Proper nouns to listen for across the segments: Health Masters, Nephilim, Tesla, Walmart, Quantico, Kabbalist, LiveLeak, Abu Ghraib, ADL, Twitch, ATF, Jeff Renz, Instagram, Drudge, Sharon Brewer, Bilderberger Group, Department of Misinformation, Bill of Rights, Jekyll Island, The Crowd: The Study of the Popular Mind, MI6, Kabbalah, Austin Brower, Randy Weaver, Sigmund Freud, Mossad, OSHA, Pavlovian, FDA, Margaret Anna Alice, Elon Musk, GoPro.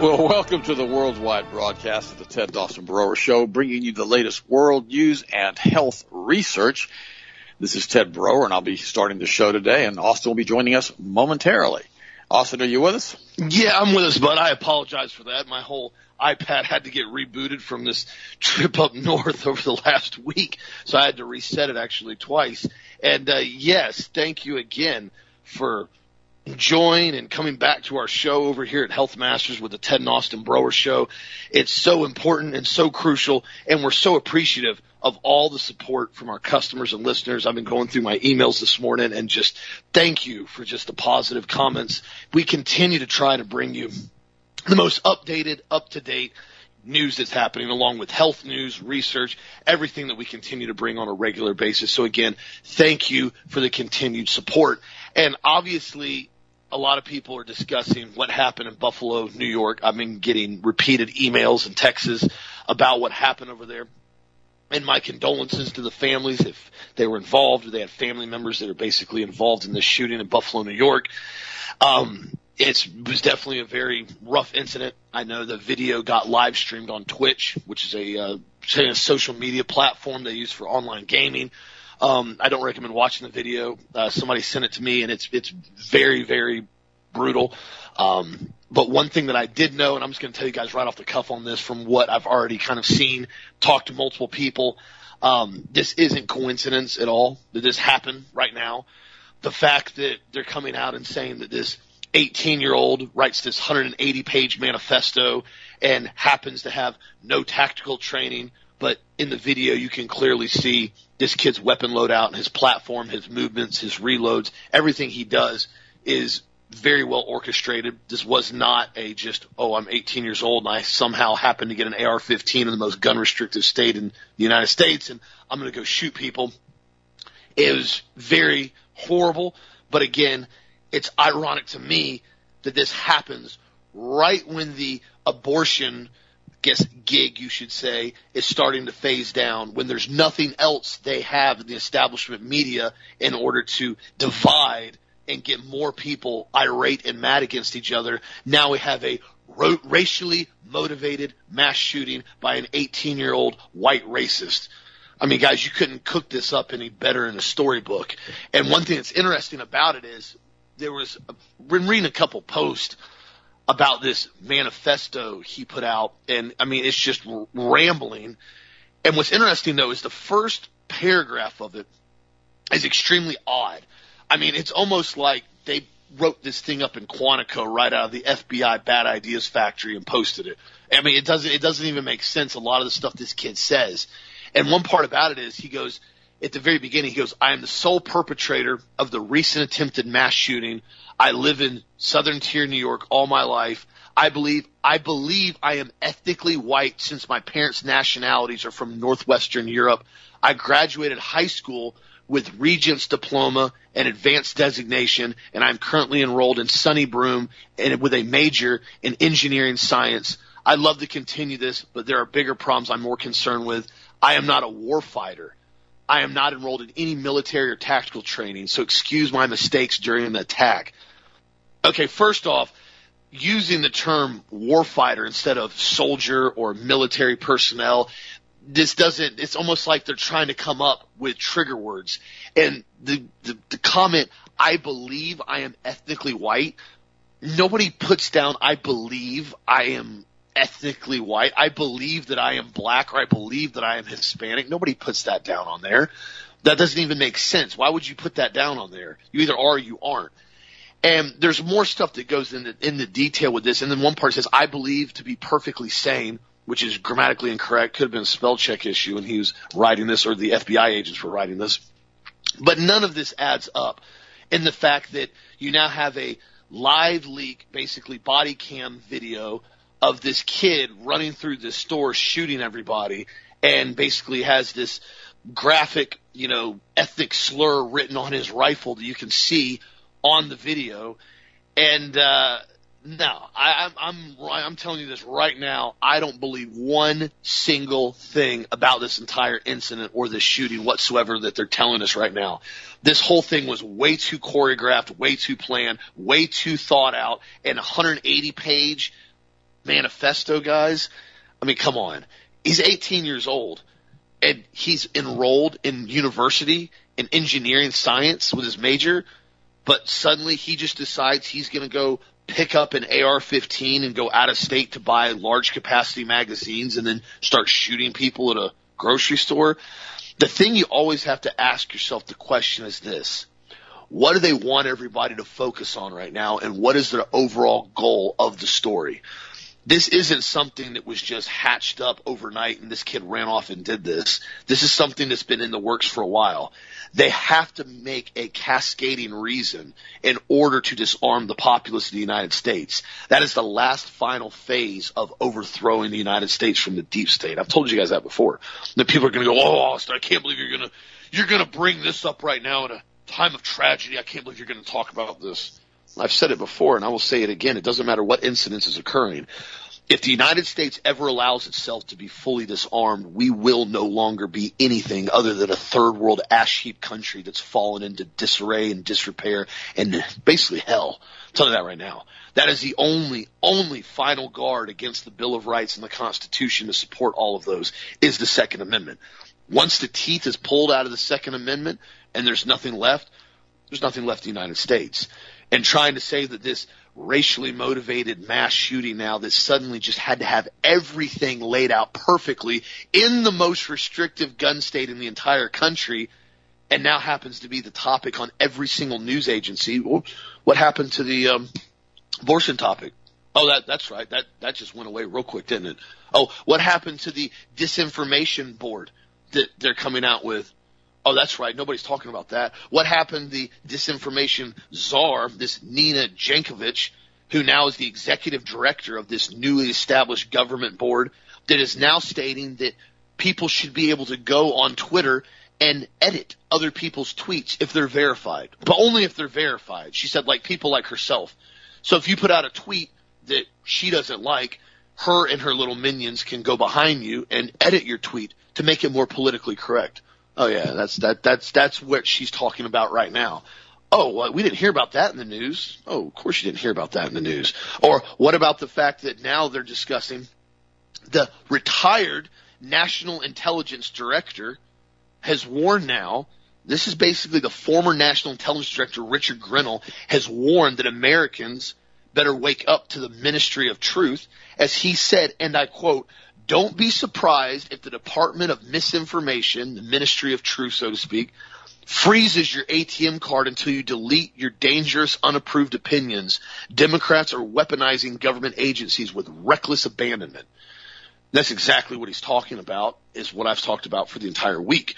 Well, welcome to the worldwide broadcast of the Ted Austin Brower Show, bringing you the latest world news and health research. This is Ted Brower, and I'll be starting the show today, and Austin will be joining us momentarily. Austin, are you with us? Yeah, I'm with us, bud. I apologize for that. My whole iPad had to get rebooted from this trip up north over the last week, so I had to reset it actually twice. And, yes, thank you again for join and coming back to our show over here at Health Masters with the Ted and Austin Brower Show. It's so important and so crucial, and we're so appreciative of all the support from our customers and listeners. I've been going through my emails this morning, and just thank you for just the positive comments. We continue to try to bring you the most updated, up-to-date news that's happening, along with health news, research, everything that we continue to bring on a regular basis. So, again, thank you for the continued support. And obviously, a lot of people are discussing what happened in Buffalo, New York. I've been getting repeated emails and texts about what happened over there. And my condolences to the families if they were involved or they had family members that are basically involved in this shooting in Buffalo, New York. It was definitely a very rough incident. I know the video got live streamed on Twitch, which is a social media platform they use for online gaming. I don't recommend watching the video. Somebody sent it to me, and it's very, very brutal. But one thing that I did know, and I'm just going to tell you guys right off the cuff on this from what I've already kind of seen, talked to multiple people, this isn't coincidence at all that this happened right now. The fact that they're coming out and saying that this 18-year-old writes this 180-page manifesto and happens to have no tactical training, but in the video you can clearly see this kid's weapon loadout, his platform, his movements, his reloads, everything he does is very well orchestrated. This was not a just, oh, I'm 18 years old and I somehow happen to get an AR-15 in the most gun-restrictive state in the United States and I'm going to go shoot people. It was very horrible, but again, it's ironic to me that this happens right when the abortion gig, you should say, is starting to phase down, when there's nothing else they have in the establishment media in order to divide and get more people irate and mad against each other. Now we have a racially motivated mass shooting by an 18-year-old white racist. I mean, guys, you couldn't cook this up any better in a storybook. And one thing that's interesting about it is there was – been reading a couple posts about this manifesto he put out, and I mean, it's just rambling. And what's interesting, though, is the first paragraph of it is extremely odd. I mean, it's almost like they wrote this thing up in Quantico right out of the FBI bad ideas factory and posted it. I mean, it doesn't even make sense, a lot of the stuff this kid says. And one part about it is he goes at the very beginning, he goes, "I am the sole perpetrator of the recent attempted mass shooting. I live in Southern Tier, New York all my life. I believe I am ethnically white since my parents' nationalities are from Northwestern Europe. I graduated high school with Regents Diploma and Advanced Designation, and I'm currently enrolled in SUNY Broome and with a major in Engineering Science. I'd love to continue this, but there are bigger problems I'm more concerned with. I am not a war fighter. I am not enrolled in any military or tactical training, so excuse my mistakes during the attack." Okay, first off, using the term warfighter instead of soldier or military personnel, this doesn't – it's almost like they're trying to come up with trigger words. And the comment, "I believe I am ethnically white," nobody puts down "I believe I am ethnically white," "I believe that I am black," or "I believe that I am Hispanic." Nobody puts that down on there. That doesn't even make sense. Why would you put that down on there? You either are or you aren't. And there's more stuff that goes in the detail with this. And then one part says, "I believe to be perfectly sane," which is grammatically incorrect. Could have been a spell check issue and he was writing this, or the FBI agents were writing this. But none of this adds up in the fact that you now have a live leak, basically body cam video of this kid running through this store shooting everybody, and basically has this graphic, you know, ethnic slur written on his rifle that you can see on the video. And no, I'm telling you this right now. I don't believe one single thing about this entire incident or this shooting whatsoever that they're telling us right now. This whole thing was way too choreographed, way too planned, way too thought out, and 180-page manifesto guys, I mean, come on. He's 18 years old, and he's enrolled in university in engineering science with his major, but suddenly he just decides he's going to go pick up an AR-15 and go out of state to buy large capacity magazines and then start shooting people at a grocery store. The thing you always have to ask yourself the question is this: what do they want everybody to focus on right now, and what is their overall goal of the story? This isn't something that was just hatched up overnight and this kid ran off and did this. This is something that's been in the works for a while. They have to make a cascading reason in order to disarm the populace of the United States. That is the last final phase of overthrowing the United States from the deep state. I've told you guys that before. The people are going to go, oh, Austin, I can't believe you're going to bring this up right now in a time of tragedy. I can't believe you're going to talk about this. I've said it before, and I will say it again. It doesn't matter what incidence is occurring. If the United States ever allows itself to be fully disarmed, we will no longer be anything other than a third-world ash heap country that's fallen into disarray and disrepair and basically hell. I'll tell you that right now. That is the only final guard against the Bill of Rights and the Constitution to support all of those is the Second Amendment. Once the teeth is pulled out of the Second Amendment and there's nothing left of the United States. And trying to say that this racially motivated mass shooting now that suddenly just had to have everything laid out perfectly in the most restrictive gun state in the entire country and now happens to be the topic on every single news agency. What happened to the abortion topic? Oh, that's right. That just went away real quick, didn't it? Oh, what happened to the disinformation board that they're coming out with? Oh, that's right. Nobody's talking about that. What happened to the disinformation czar, this Nina Jankovic, who now is the executive director of this newly established government board that is now stating that people should be able to go on Twitter and edit other people's tweets if they're verified, but only if they're verified. She said like people like herself. So if you put out a tweet that she doesn't like, her and her little minions can go behind you and edit your tweet to make it more politically correct. Oh yeah, that's what she's talking about right now. Oh, well, we didn't hear about that in the news. Oh, of course you didn't hear about that in the news. Or what about the fact that now they're discussing the retired National Intelligence Director has warned now. This is basically the former National Intelligence Director Richard Grenell has warned that Americans better wake up to the Ministry of Truth, as he said, and I quote, "Don't be surprised if the Department of Misinformation, the Ministry of Truth, so to speak, freezes your ATM card until you delete your dangerous, unapproved opinions. Democrats are weaponizing government agencies with reckless abandonment." That's exactly what he's talking about, is what I've talked about for the entire week.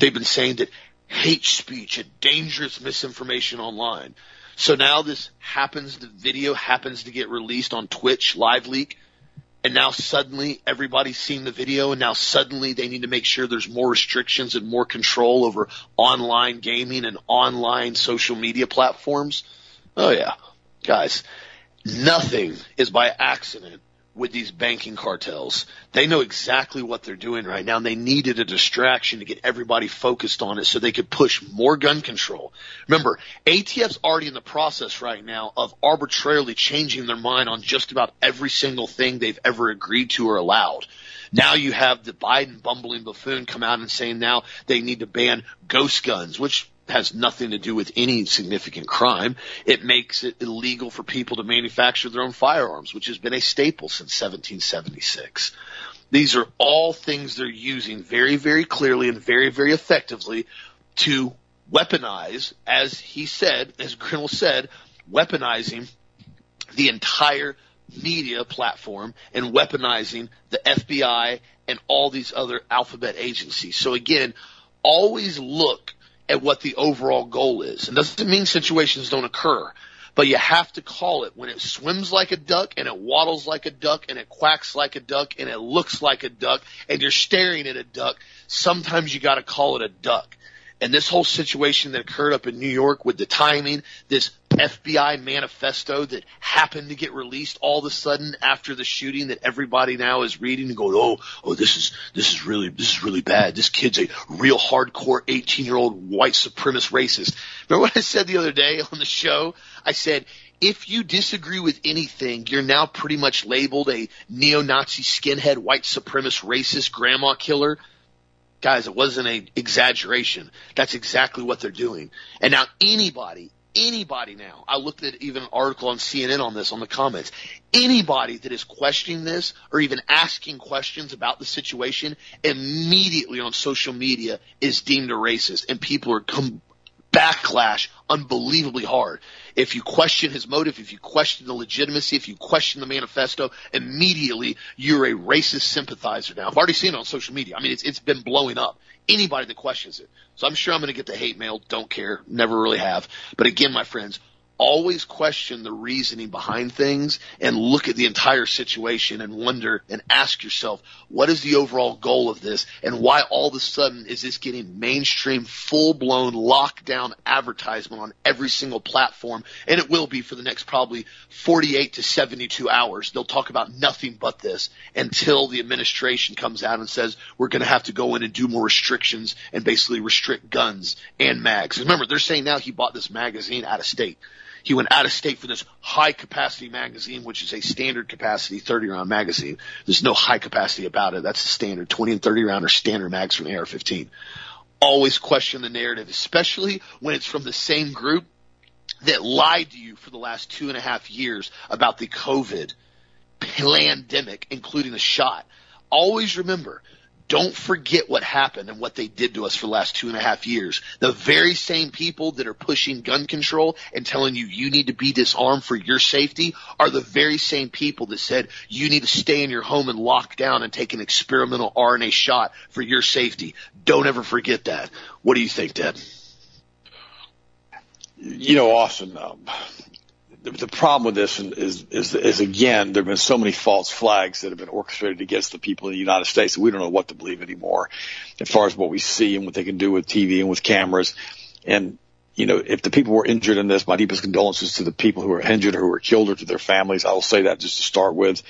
They've been saying that hate speech and dangerous misinformation online. So now this happens, the video happens to get released on Twitch, LiveLeak. And now suddenly everybody's seen the video, and now suddenly they need to make sure there's more restrictions and more control over online gaming and online social media platforms. Oh, yeah. Guys, nothing is by accident with these banking cartels. They know exactly what they're doing right now, and they needed a distraction to get everybody focused on it so they could push more gun control. Remember, ATF's already in the process right now of arbitrarily changing their mind on just about every single thing they've ever agreed to or allowed. Now you have the Biden bumbling buffoon come out and saying now they need to ban ghost guns, which has nothing to do with any significant crime. It makes it illegal for people to manufacture their own firearms, which has been a staple since 1776. These are all things they're using very, very clearly and very, very effectively to weaponize, as he said, as Grenell said, weaponizing the entire media platform and weaponizing the FBI and all these other alphabet agencies. So again, always look at what the overall goal is. And doesn't mean situations don't occur, but you have to call it when it swims like a duck and it waddles like a duck and it quacks like a duck and it looks like a duck and you're staring at a duck. Sometimes you got to call it a duck. And this whole situation that occurred up in New York with the timing, this FBI manifesto that happened to get released all of a sudden after the shooting that everybody now is reading and going, oh, this is really bad. This kid's a real hardcore 18-year-old white supremacist racist. Remember what I said the other day on the show? I said if you disagree with anything, you're now pretty much labeled a neo-Nazi skinhead, white supremacist, racist, grandma killer. Guys, it wasn't an exaggeration. That's exactly what they're doing. And now anybody now, I looked at even an article on CNN on this, on the comments, anybody that is questioning this or even asking questions about the situation immediately on social media is deemed a racist, and people are backlash unbelievably hard. If you question his motive, if you question the legitimacy, if you question the manifesto, immediately you're a racist sympathizer now. I've already seen it on social media. I mean, it's been blowing up. Anybody that questions it. So I'm sure I'm going to get the hate mail. Don't care. Never really have. But again, my friends, always question the reasoning behind things and look at the entire situation and wonder and ask yourself, what is the overall goal of this, and why all of a sudden is this getting mainstream, full-blown, lockdown advertisement on every single platform? And it will be for the next probably 48 to 72 hours. They'll talk about nothing but this until the administration comes out and says, we're going to have to go in and do more restrictions and basically restrict guns and mags. Remember, they're saying now he bought this magazine out of state. He went out of state for this high-capacity magazine, which is a standard-capacity 30-round magazine. There's no high capacity about it. That's the standard. 20 and 30-round are standard mags from AR-15. Always question the narrative, especially when it's from the same group that lied to you for the last 2.5 years about the COVID pandemic, including the shot. Always remember, don't forget what happened and what they did to us for the last 2.5 years. The very same people that are pushing gun control and telling you you need to be disarmed for your safety are the very same people that said you need to stay in your home and lock down and take an experimental RNA shot for your safety. Don't ever forget that. What do you think, Ted? You know, Austin, the problem with this is again, there have been so many false flags that have been orchestrated against the people in the United States that we don't know what to believe anymore as far as what we see and what they can do with TV and with cameras. And, you know, if the people were injured in this, my deepest condolences to the people who were injured or who were killed or to their families. I will say that just to start with.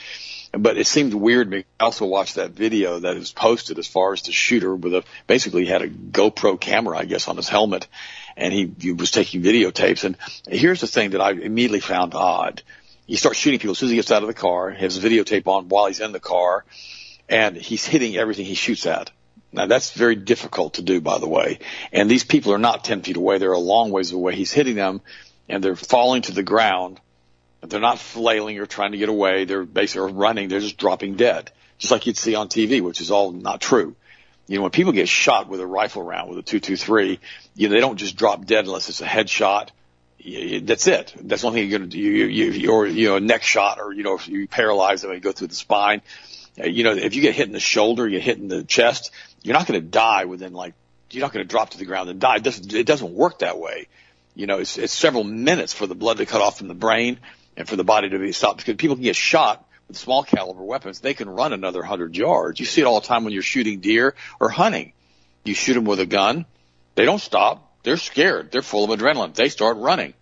But it seemed weird to me. I also watched that video that was posted as far as the shooter with basically had a GoPro camera, I guess, on his helmet, and he was taking videotapes. And here's the thing that I immediately found odd. He starts shooting people as soon as he gets out of the car, has videotape on while he's in the car, and he's hitting everything he shoots at. Now, that's very difficult to do, by the way. And these people are not 10 feet away. They're a long ways away. He's hitting them, and they're falling to the ground. They're not flailing or trying to get away. They're basically running. They're just dropping dead, just like you'd see on TV, which is all not true. You know, when people get shot with a rifle round, with a 223, you know, they don't just drop dead unless it's a headshot. That's it. That's one thing you're going to do. Or a neck shot, or, you know, if you paralyze them and go through the spine. You know, if you get hit in the shoulder, you hit in the chest, you're not going to die within, like, you're not going to drop to the ground and die. It doesn't work that way. You know, it's several minutes for the blood to cut off from the brain and for the body to be stopped, because people can get shot with small caliber weapons. They can run another 100 yards. You see it all the time when you're shooting deer or hunting. You shoot them with a gun. They don't stop. They're scared. They're full of adrenaline. They start running.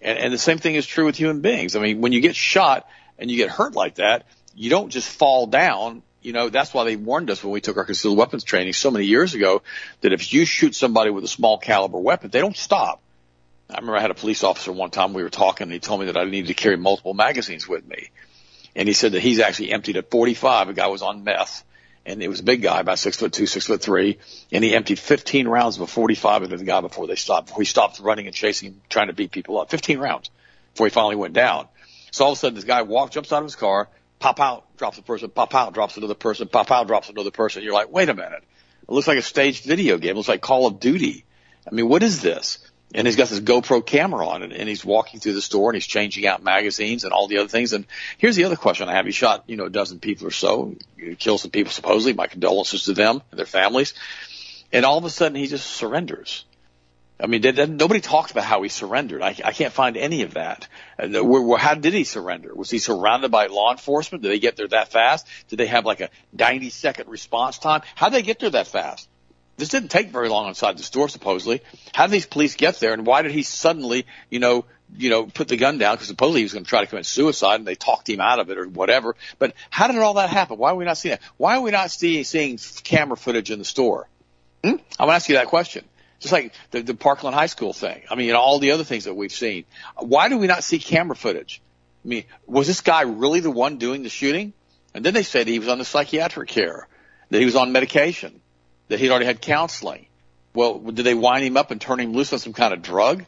And the same thing is true with human beings. I mean, when you get shot and you get hurt like that, you don't just fall down. You know, that's why they warned us when we took our concealed weapons training so many years ago that if you shoot somebody with a small caliber weapon, they don't stop. I remember I had a police officer one time, we were talking, and he told me that I needed to carry multiple magazines with me. And he said that he's actually emptied at 45. A guy was on meth, and it was a big guy, about 6'2", 6'3", and he emptied 15 rounds of a 45 into the guy before he stopped running and chasing, trying to beat people up. 15 rounds before he finally went down. So all of a sudden, this guy jumps out of his car, pop out, drops a person, pop out, drops another person, pop out, drops another person. You're like, wait a minute. It looks like a staged video game. It looks like Call of Duty. I mean, what is this? And he's got this GoPro camera on it, and he's walking through the store, and he's changing out magazines and all the other things. And here's the other question I have. He shot, you know, a dozen people or so, killed some people supposedly. My condolences to them and their families. And all of a sudden, he just surrenders. I mean, nobody talks about how he surrendered. I can't find any of that. How did he surrender? Was he surrounded by law enforcement? Did they get there that fast? Did they have like a 90-second response time? How did they get there that fast? This didn't take very long inside the store, supposedly. How did these police get there, and why did he suddenly, you know, put the gun down? Because supposedly he was going to try to commit suicide, and they talked him out of it or whatever. But how did all that happen? Why are we not seeing that? Why are we not seeing camera footage in the store? I'm going to ask you that question. Just like the Parkland High School thing. I mean, you know, all the other things that we've seen. Why do we not see camera footage? I mean, was this guy really the one doing the shooting? And then they said he was on the psychiatric care, that he was on medication, that he'd already had counseling. Well, did they wind him up and turn him loose on some kind of drug?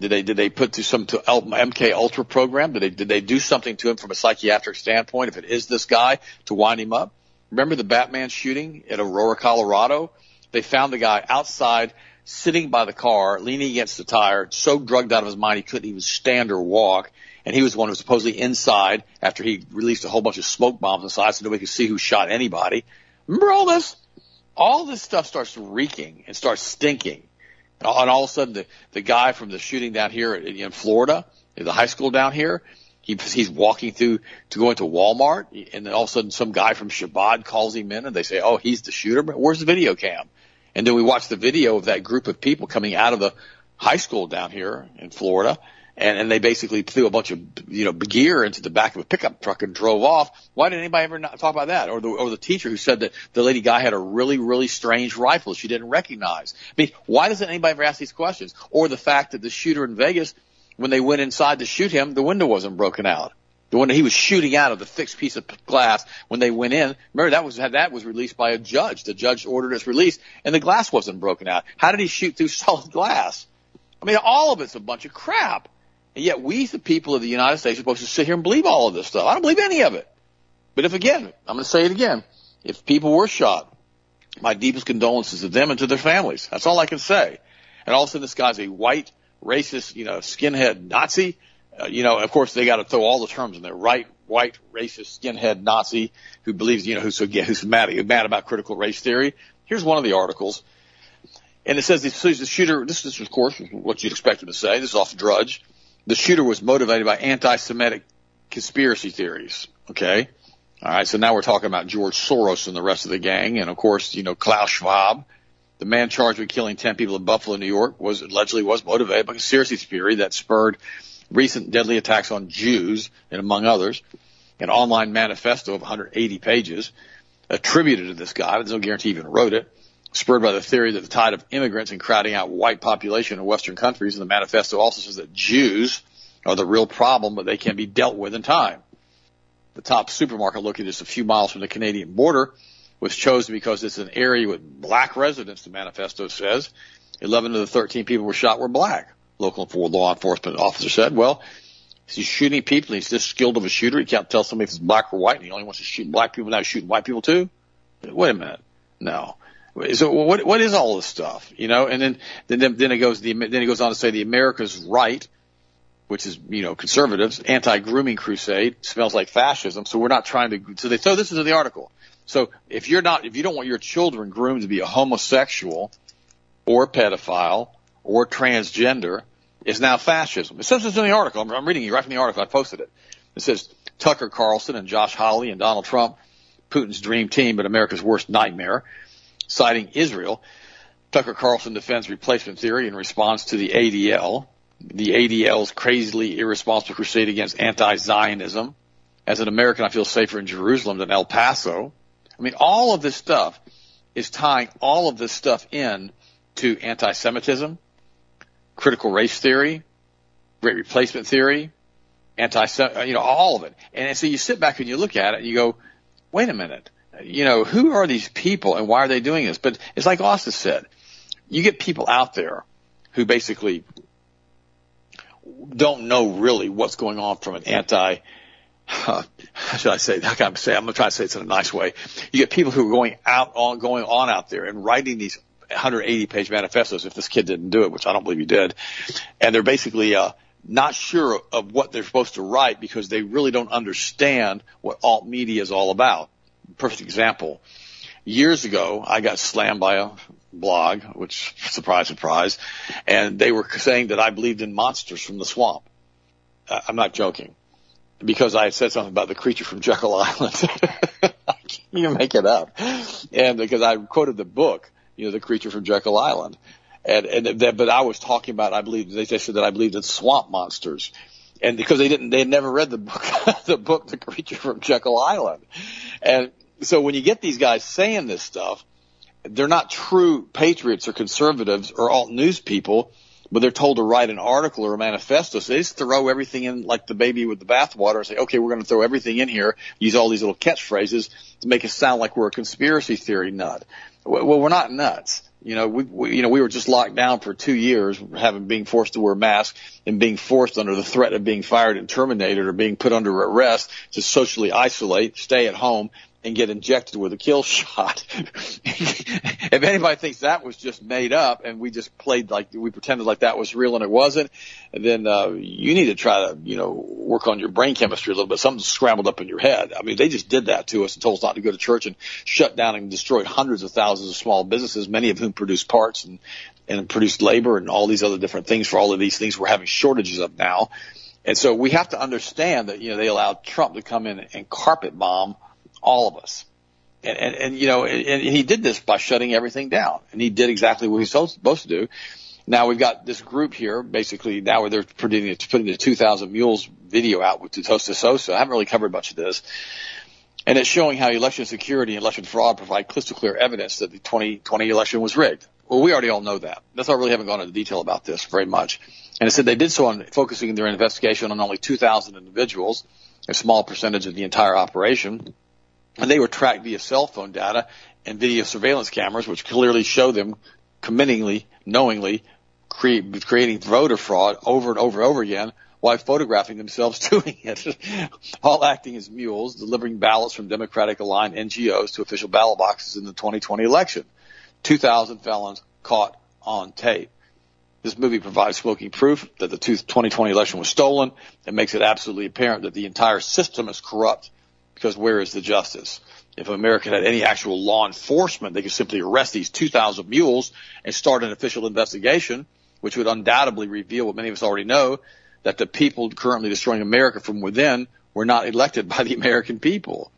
Did they put through some MK Ultra program? Did they do something to him from a psychiatric standpoint, if it is this guy, to wind him up? Remember the Batman shooting at Aurora, Colorado? They found the guy outside sitting by the car, leaning against the tire, so drugged out of his mind he couldn't even stand or walk. And he was the one who was supposedly inside after he released a whole bunch of smoke bombs inside so nobody could see who shot anybody. Remember all this? All this stuff starts reeking and starts stinking. And all of a sudden, the guy from the shooting down here in Florida, the high school down here, he's walking through to go into Walmart. And then all of a sudden, some guy from Shabbat calls him in and they say, oh, he's the shooter. But where's the video cam? And then we watch the video of that group of people coming out of the high school down here in Florida. And they basically threw a bunch of, you know, gear into the back of a pickup truck and drove off. Why did anybody ever not talk about that? Or the teacher who said that the lady guy had a really, really strange rifle she didn't recognize. I mean, why doesn't anybody ever ask these questions? Or the fact that the shooter in Vegas, when they went inside to shoot him, the window wasn't broken out. The one that he was shooting out of, the fixed piece of glass, when they went in, remember that was released by a judge. The judge ordered its release, and the glass wasn't broken out. How did he shoot through solid glass? I mean, all of it's a bunch of crap. And yet we, the people of the United States, are supposed to sit here and believe all of this stuff. I don't believe any of it. But if, again, I'm going to say it again, if people were shot, my deepest condolences to them and to their families. That's all I can say. And all of a sudden this guy's a white, racist, you know, skinhead Nazi. You know, of course, they got to throw all the terms in there, right? White, racist, skinhead Nazi who believes, you know, who's mad about critical race theory. Here's one of the articles. And it says the shooter, this is, of course, what you'd expect him to say. This is off Drudge. The shooter was motivated by anti-Semitic conspiracy theories, okay? All right, so now we're talking about George Soros and the rest of the gang. And, of course, you know, Klaus Schwab, the man charged with killing 10 people in Buffalo, New York, allegedly was motivated by conspiracy theory that spurred recent deadly attacks on Jews, and among others, an online manifesto of 180 pages attributed to this guy. There's no guarantee he even wrote it. Spurred by the theory that the tide of immigrants and crowding out white population in Western countries, and the manifesto also says that Jews are the real problem, but they can be dealt with in time. The top supermarket located just a few miles from the Canadian border was chosen because it's an area with black residents, the manifesto says. 11 of the 13 people were shot were black, local law enforcement officer said. Well, if he's shooting people, he's this skilled of a shooter, he can't tell somebody if it's black or white, and he only wants to shoot black people, now he's shooting white people too? Wait a minute. No. So what is all this stuff, you know? And then it goes on to say the America's right, which is, you know, conservatives, anti-grooming crusade, smells like fascism. So we're not trying to. So they throw this into the article. So if you don't want your children groomed to be a homosexual, or a pedophile, or transgender, it's now fascism. It says it's in the article. I'm reading you right from the article. I posted it. It says Tucker Carlson and Josh Hawley and Donald Trump, Putin's dream team, but America's worst nightmare. Citing Israel, Tucker Carlson defends replacement theory in response to the ADL. The ADL's crazily irresponsible crusade against anti-Zionism. As an American, I feel safer in Jerusalem than El Paso. I mean, all of this stuff is tying all of this stuff in to anti-Semitism, critical race theory, great replacement theory, all of it. And so you sit back and you look at it and you go, wait a minute. You know, who are these people and why are they doing this? But it's like Austin said, you get people out there who basically don't know really what's going on from an I'm going to try to say this in a nice way. You get people who are going on out there and writing these 180-page manifestos, if this kid didn't do it, which I don't believe he did, and they're basically not sure of what they're supposed to write because they really don't understand what alt media is all about. Perfect example. Years ago, I got slammed by a blog, which, surprise, surprise, and they were saying that I believed in monsters from the swamp. I'm not joking, because I had said something about the creature from Jekyll Island. I can't even make it up. And because I quoted the book, you know, The Creature from Jekyll Island. But I was talking about, they said that I believed in swamp monsters. And because they had never read the book, The Creature from Jekyll Island. And so when you get these guys saying this stuff, they're not true patriots or conservatives or alt news people, but they're told to write an article or a manifesto. So they just throw everything in like the baby with the bathwater and say, okay, we're going to throw everything in here, use all these little catchphrases to make it sound like we're a conspiracy theory nut. Well, we're not nuts. You know, we were just locked down for 2 years, being forced to wear masks and being forced under the threat of being fired and terminated or being put under arrest to socially isolate, stay at home, and get injected with a kill shot. If anybody thinks that was just made up and we just played like we pretended like that was real and it wasn't, then you need to try to, you know, work on your brain chemistry a little bit. Something's scrambled up in your head. I mean, they just did that to us and told us not to go to church and shut down and destroyed hundreds of thousands of small businesses, many of whom produce parts and produce labor and all these other different things for all of these things we're having shortages of now. And so we have to understand that, you know, they allowed Trump to come in and carpet bomb all of us. And you know, and he did this by shutting everything down. And he did exactly what he's supposed to do. Now we've got this group here, basically, now where they're putting the 2,000 Mules video out with Totos de Sosa. I haven't really covered much of this. And it's showing how election security and election fraud provide crystal clear evidence that the 2020 election was rigged. Well, we already all know that. That's why I really haven't gone into detail about this very much. And it said they did so on focusing their investigation on only 2,000 individuals, a small percentage of the entire operation. And they were tracked via cell phone data and video surveillance cameras, which clearly show them committingly, knowingly creating voter fraud over and over and over again while photographing themselves doing it, all acting as mules, delivering ballots from Democratic-aligned NGOs to official ballot boxes in the 2020 election. 2,000 felons caught on tape. This movie provides smoking proof that the 2020 election was stolen and makes it absolutely apparent that the entire system is corrupt. Because where is the justice? If America had any actual law enforcement, they could simply arrest these 2,000 mules and start an official investigation, which would undoubtedly reveal what many of us already know, that the people currently destroying America from within were not elected by the American people.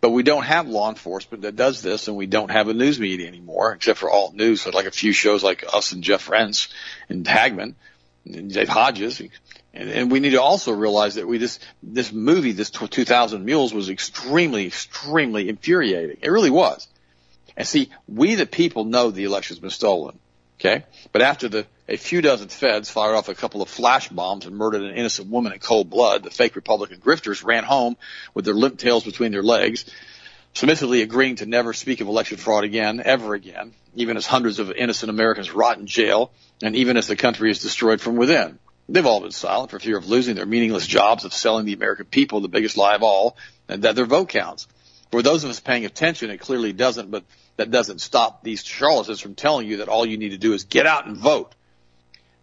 But we don't have law enforcement that does this, and we don't have a news media anymore, except for alt news, so like a few shows like us and Jeff Renz and Hagman and Dave Hodges. And we need to also realize that this movie, this 2,000 Mules, was extremely, extremely infuriating. It really was. And see, we the people know the election's been stolen, okay? But after a few dozen feds fired off a couple of flash bombs and murdered an innocent woman in cold blood, the fake Republican grifters ran home with their limp tails between their legs, submissively agreeing to never speak of election fraud again, ever again, even as hundreds of innocent Americans rot in jail, and even as the country is destroyed from within. They've all been silent for fear of losing their meaningless jobs of selling the American people the biggest lie of all, and that their vote counts. For those of us paying attention, it clearly doesn't, but that doesn't stop these charlatans from telling you that all you need to do is get out and vote.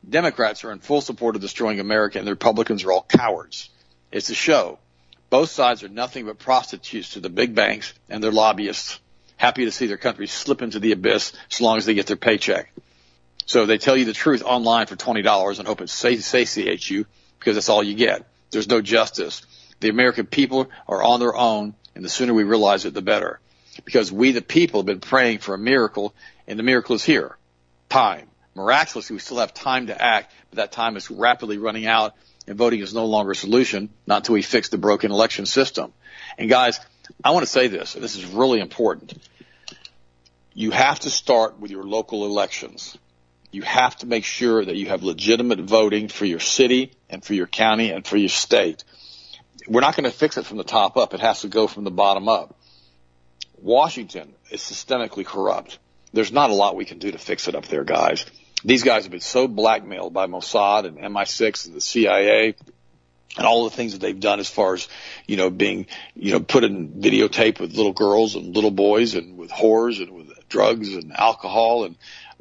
Democrats are in full support of destroying America, and the Republicans are all cowards. It's a show. Both sides are nothing but prostitutes to the big banks and their lobbyists, happy to see their country slip into the abyss as long as they get their paycheck. So they tell you the truth online for $20 and hope it satiates you because that's all you get. There's no justice. The American people are on their own, and the sooner we realize it, the better. Because we, the people, have been praying for a miracle, and the miracle is here. Time. Miraculously, we still have time to act, but that time is rapidly running out, and voting is no longer a solution, not until we fix the broken election system. And, guys, I want to say this, and this is really important. You have to start with your local elections. You have to make sure that you have legitimate voting for your city and for your county and for your state. We're not going to fix it from the top up. It has to go from the bottom up. Washington is systemically corrupt. There's not a lot we can do to fix it up there, guys. These guys have been so blackmailed by Mossad and MI6 and the CIA and all the things that they've done as far as, you know, being, you know, put in videotape with little girls and little boys and with whores and with drugs and alcohol and,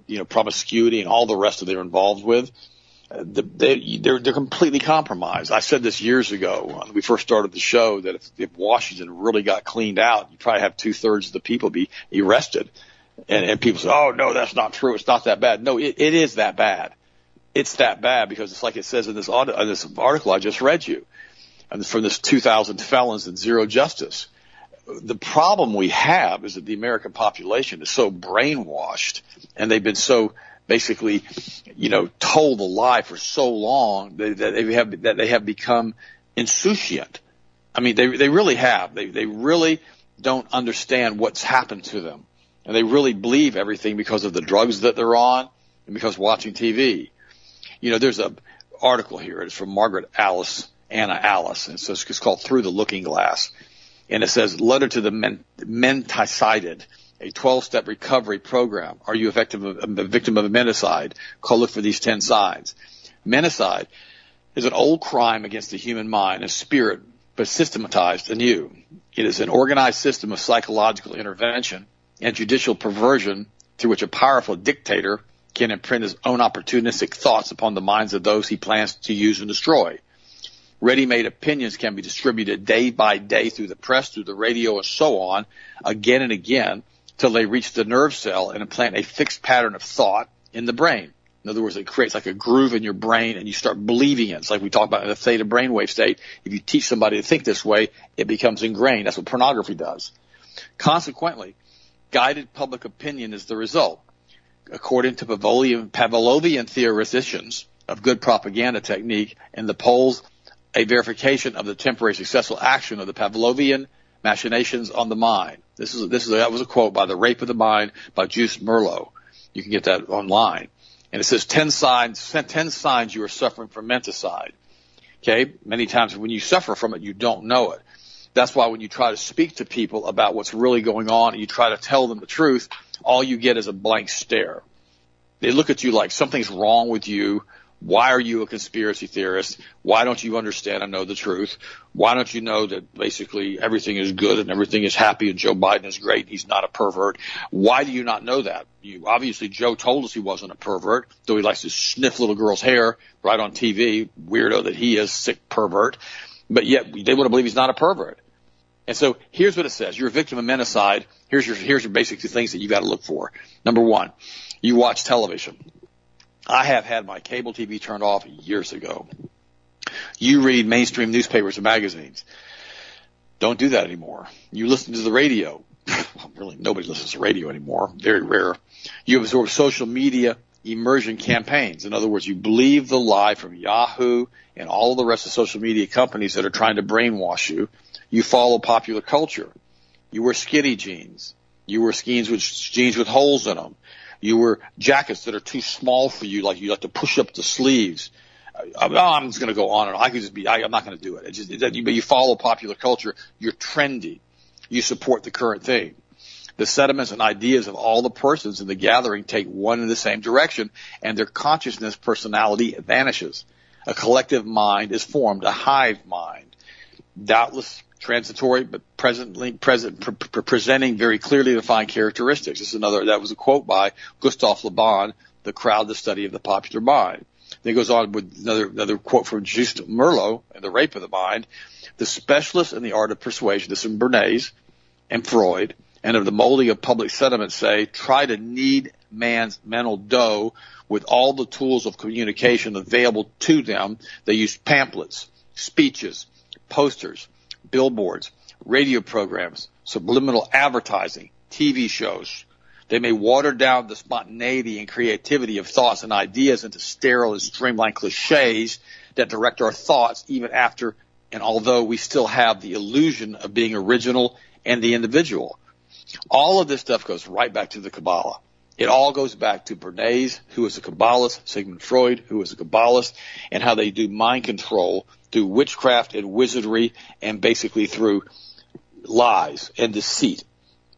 you know, promiscuity and all the rest of they're involved with, they're completely compromised. I said this years ago when we first started the show that if Washington really got cleaned out, you'd probably have 2/3 of the people be arrested. And people say, oh, no, that's not true. It's not that bad. No, it is that bad. It's that bad because it's like it says in this article I just read you, and from this 2,000 felons and zero justice. The problem we have is that the American population is so brainwashed and they've been so basically, you know, told a lie for so long that they have become insouciant. I mean, they really have. They really don't understand what's happened to them. and they really believe everything because of the drugs that they're on and because watching TV. You know, there's an article here. It's from Margaret Alice, Anna Alice, and so it's called Through the Looking Glass. And it says, Letter to the Menticide, a 12-step recovery program. Are you a victim of a menticide? Call look for these 10 signs. Menticide is an old crime against the human mind and spirit, but systematized anew. It is an organized system of psychological intervention and judicial perversion through which a powerful dictator can imprint his own opportunistic thoughts upon the minds of those he plans to use and destroy. Ready-made opinions can be distributed day by day through the press, through the radio, and so on, again and again, till they reach the nerve cell and implant a fixed pattern of thought in the brain. In other words, it creates like a groove in your brain, and you start believing it. It's like we talk about in the theta brainwave state. If you teach somebody to think this way, it becomes ingrained. That's what pornography does. Consequently, guided public opinion is the result. According to Pavlovian theoreticians of good propaganda technique and the polls, a verification of the temporary successful action of the Pavlovian machinations on the mind. That was a quote by The Rape of the Mind by Joost Meerloo. You can get that online. And it says 10 signs you are suffering from menticide. Okay? Many times when you suffer from it, you don't know it. That's why when you try to speak to people about what's really going on and you try to tell them the truth, all you get is a blank stare. They look at you like something's wrong with you. Why are you a conspiracy theorist? Why don't you understand and know the truth? Why don't you know that basically everything is good and everything is happy and Joe Biden is great and he's not a pervert? Why do you not know that? Obviously, Joe told us he wasn't a pervert, though he likes to sniff little girls' hair right on TV, weirdo that he is, sick pervert. But yet they want to believe he's not a pervert. And so here's what it says. You're a victim of menticide. Here's your basic things that you got to look for. Number one, you watch television. I have had my cable TV turned off years ago. You read mainstream newspapers and magazines. Don't do that anymore. You listen to the radio. Well, really, nobody listens to radio anymore. Very rare. You absorb social media immersion campaigns. In other words, you believe the lie from Yahoo and all the rest of social media companies that are trying to brainwash you. You follow popular culture. You wear skinny jeans. You wear jeans with holes in them. You wear jackets that are too small for you, like you like to push up the sleeves. I'm just going to go on and on. I'm not going to do it. But you follow popular culture. You're trendy. You support the current thing. The sentiments and ideas of all the persons in the gathering take one in the same direction, and their consciousness, personality vanishes. A collective mind is formed, a hive mind. Doubtless transitory, but presenting very clearly defined characteristics. That was a quote by Gustav Le Bon, The Crowd, the Study of the Popular Mind. Then it goes on with another quote from Joost Meerloo in The Rape of the Mind. The specialists in the art of persuasion, this is Bernays and Freud, and of the molding of public sentiment say, try to knead man's mental dough with all the tools of communication available to them. They use pamphlets, speeches, posters, billboards, radio programs, subliminal advertising, TV shows. They may water down the spontaneity and creativity of thoughts and ideas into sterile and streamlined cliches that direct our thoughts even after and although we still have the illusion of being original and the individual. All of this stuff goes right back to the Kabbalah. It all goes back to Bernays, who is a Kabbalist, Sigmund Freud, who is a Kabbalist, and how they do mind control through witchcraft and wizardry and basically through lies and deceit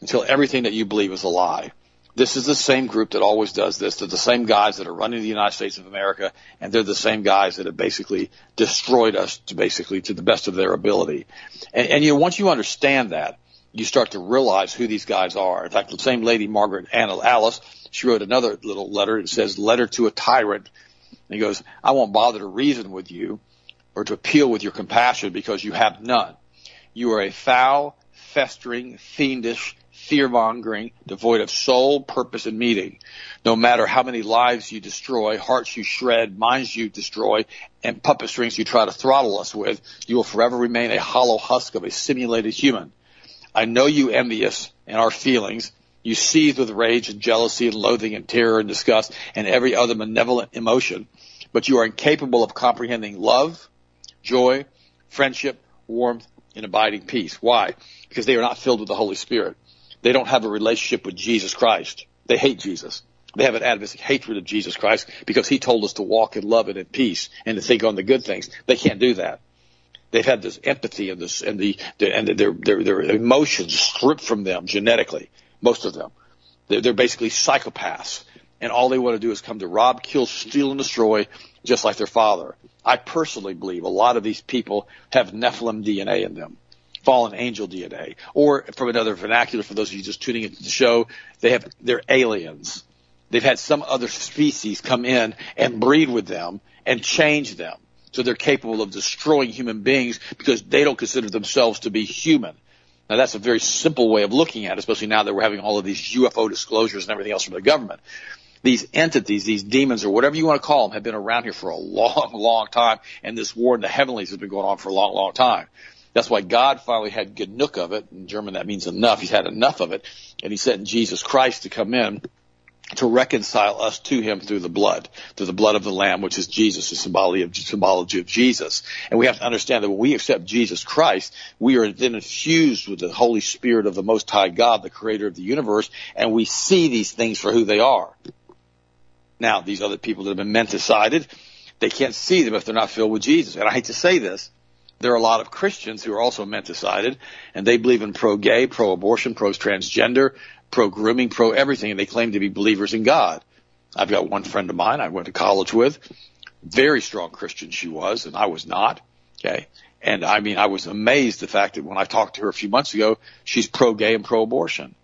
until everything that you believe is a lie. This is the same group that always does this. They're the same guys that are running the United States of America, and they're the same guys that have basically destroyed us to the best of their ability. And once you understand that, you start to realize who these guys are. In fact, the same lady, Margaret Anna Alice, she wrote another little letter. It says, Letter to a Tyrant. And he goes, I won't bother to reason with you or to appeal with your compassion because you have none. You are a foul, festering, fiendish, fear-mongering, devoid of soul, purpose, and meaning. No matter how many lives you destroy, hearts you shred, minds you destroy, and puppet strings you try to throttle us with, you will forever remain a hollow husk of a simulated human. I know you envious in our feelings. You seethe with rage and jealousy and loathing and terror and disgust and every other malevolent emotion, but you are incapable of comprehending love, joy, friendship, warmth, and abiding peace. Why? Because they are not filled with the Holy Spirit. They don't have a relationship with Jesus Christ. They hate Jesus. They have an atavistic hatred of Jesus Christ because he told us to walk in love and in peace and to think on the good things. They can't do that. They've had this empathy and this their emotions stripped from them genetically. Most of them, they're basically psychopaths, and all they want to do is come to rob, kill, steal, and destroy, just like their father. I personally believe a lot of these people have Nephilim DNA in them, fallen angel DNA, or from another vernacular for those of you just tuning into the show, they're aliens. They've had some other species come in and breed with them and change them. So they're capable of destroying human beings because they don't consider themselves to be human. Now, that's a very simple way of looking at it, especially now that we're having all of these UFO disclosures and everything else from the government. These entities, these demons or whatever you want to call them, have been around here for a long, long time, and this war in the heavenlies has been going on for a long, long time. That's why God finally had genug of it. In German, that means enough. He's had enough of it, and he sent Jesus Christ to come in to reconcile us to him through the blood of the Lamb, which is Jesus, the symbology of Jesus. And we have to understand that when we accept Jesus Christ, we are then infused with the Holy Spirit of the Most High God, the creator of the universe, and we see these things for who they are. Now, these other people that have been menticide, they can't see them if they're not filled with Jesus. And I hate to say this, there are a lot of Christians who are also menticide, and they believe in pro-gay, pro-abortion, pro-transgender, pro-grooming, pro-everything, and they claim to be believers in God. I've got one friend of mine I went to college with, very strong Christian she was, and I was not, okay? And, I mean, I was amazed the fact that when I talked to her a few months ago, she's pro-gay and pro-abortion.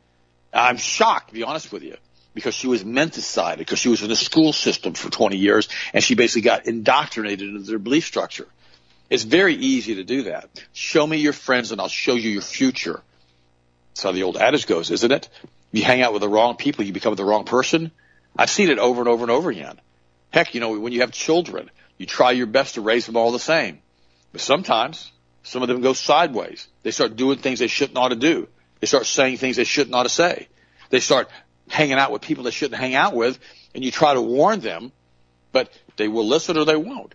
I'm shocked, to be honest with you, because she was menticide, because she was in the school system for 20 years, and she basically got indoctrinated into their belief structure. It's very easy to do that. Show me your friends, and I'll show you your future. That's how the old adage goes, isn't it? You hang out with the wrong people, you become the wrong person. I've seen it over and over and over again. Heck, you know, when you have children, you try your best to raise them all the same. But sometimes, some of them go sideways. They start doing things they shouldn't ought to do. They start saying things they shouldn't ought to say. They start hanging out with people they shouldn't hang out with, and you try to warn them, but they will listen or they won't.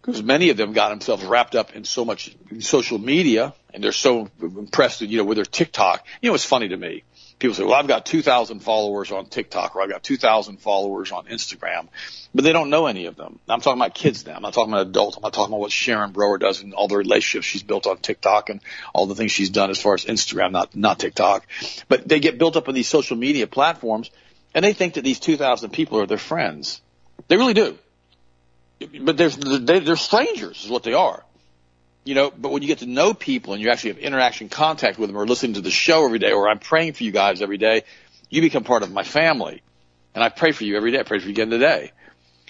Because many of them got themselves wrapped up in so much social media, and they're so impressed, you know, with their TikTok. You know, it's funny to me. People say, well, I've got 2,000 followers on TikTok, or I've got 2,000 followers on Instagram. But they don't know any of them. I'm talking about kids now. I'm not talking about adults. I'm not talking about what Sharon Brewer does and all the relationships she's built on TikTok and all the things she's done as far as Instagram, not TikTok. But they get built up on these social media platforms, and they think that these 2,000 people are their friends. They really do. But they're strangers is what they are, you know. But when you get to know people and you actually have interaction, contact with them, or listening to the show every day, or I'm praying for you guys every day, you become part of my family, and I pray for you every day. I pray for you again today.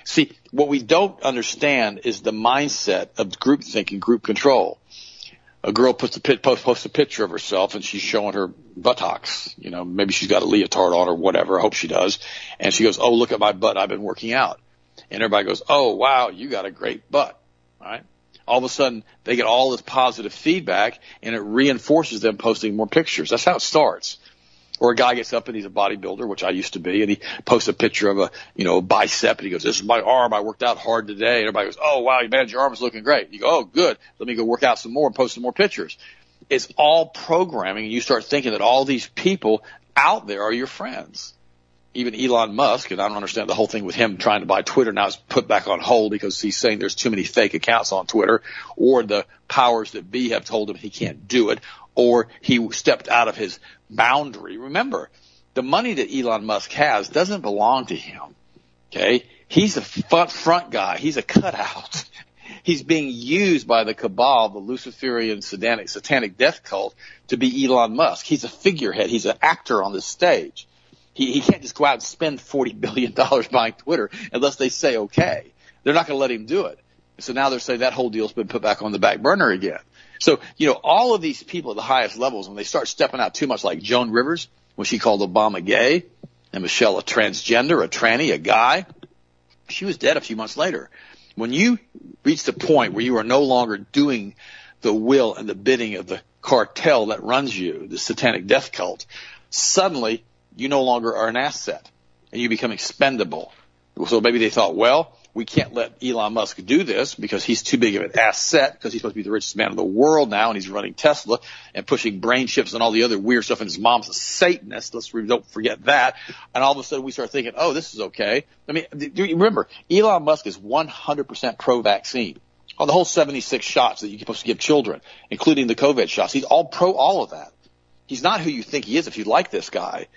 See, what we don't understand is the mindset of group thinking, group control. A girl posts a picture of herself, and she's showing her buttocks. You know, maybe she's got a leotard on or whatever. I hope she does. And she goes, "Oh, look at my butt. I've been working out." And everybody goes, oh, wow, you got a great butt, all right? All of a sudden, they get all this positive feedback, and it reinforces them posting more pictures. That's how it starts. Or a guy gets up, and he's a bodybuilder, which I used to be, and he posts a picture of a bicep, and he goes, this is my arm. I worked out hard today. And everybody goes, oh, wow, man, your arm is looking great. You go, oh, good. Let me go work out some more and post some more pictures. It's all programming, and you start thinking that all these people out there are your friends. Even Elon Musk, and I don't understand the whole thing with him trying to buy Twitter. Now it's put back on hold because he's saying there's too many fake accounts on Twitter, or the powers that be have told him he can't do it, or he stepped out of his boundary. Remember, the money that Elon Musk has doesn't belong to him, okay? He's a front guy. He's a cutout. He's being used by the cabal, the Luciferian satanic death cult, to be Elon Musk. He's a figurehead. He's an actor on the stage. He can't just go out and spend $40 billion buying Twitter unless they say okay. They're not going to let him do it. So now they're saying that whole deal's been put back on the back burner again. So, you know, all of these people at the highest levels, when they start stepping out too much, like Joan Rivers, when she called Obama gay, and Michelle a transgender, a tranny, a guy, she was dead a few months later. When you reach the point where you are no longer doing the will and the bidding of the cartel that runs you, the satanic death cult, suddenly – you no longer are an asset, and you become expendable. So maybe they thought, well, we can't let Elon Musk do this because he's too big of an asset, because he's supposed to be the richest man in the world now, and he's running Tesla and pushing brain chips and all the other weird stuff, and his mom's a Satanist. Don't forget that. And all of a sudden we start thinking, oh, this is okay. I mean, do you remember, Elon Musk is 100% pro-vaccine. On the whole 76 shots that you're supposed to give children, including the COVID shots, he's all pro all of that. He's not who you think he is if you like this guy.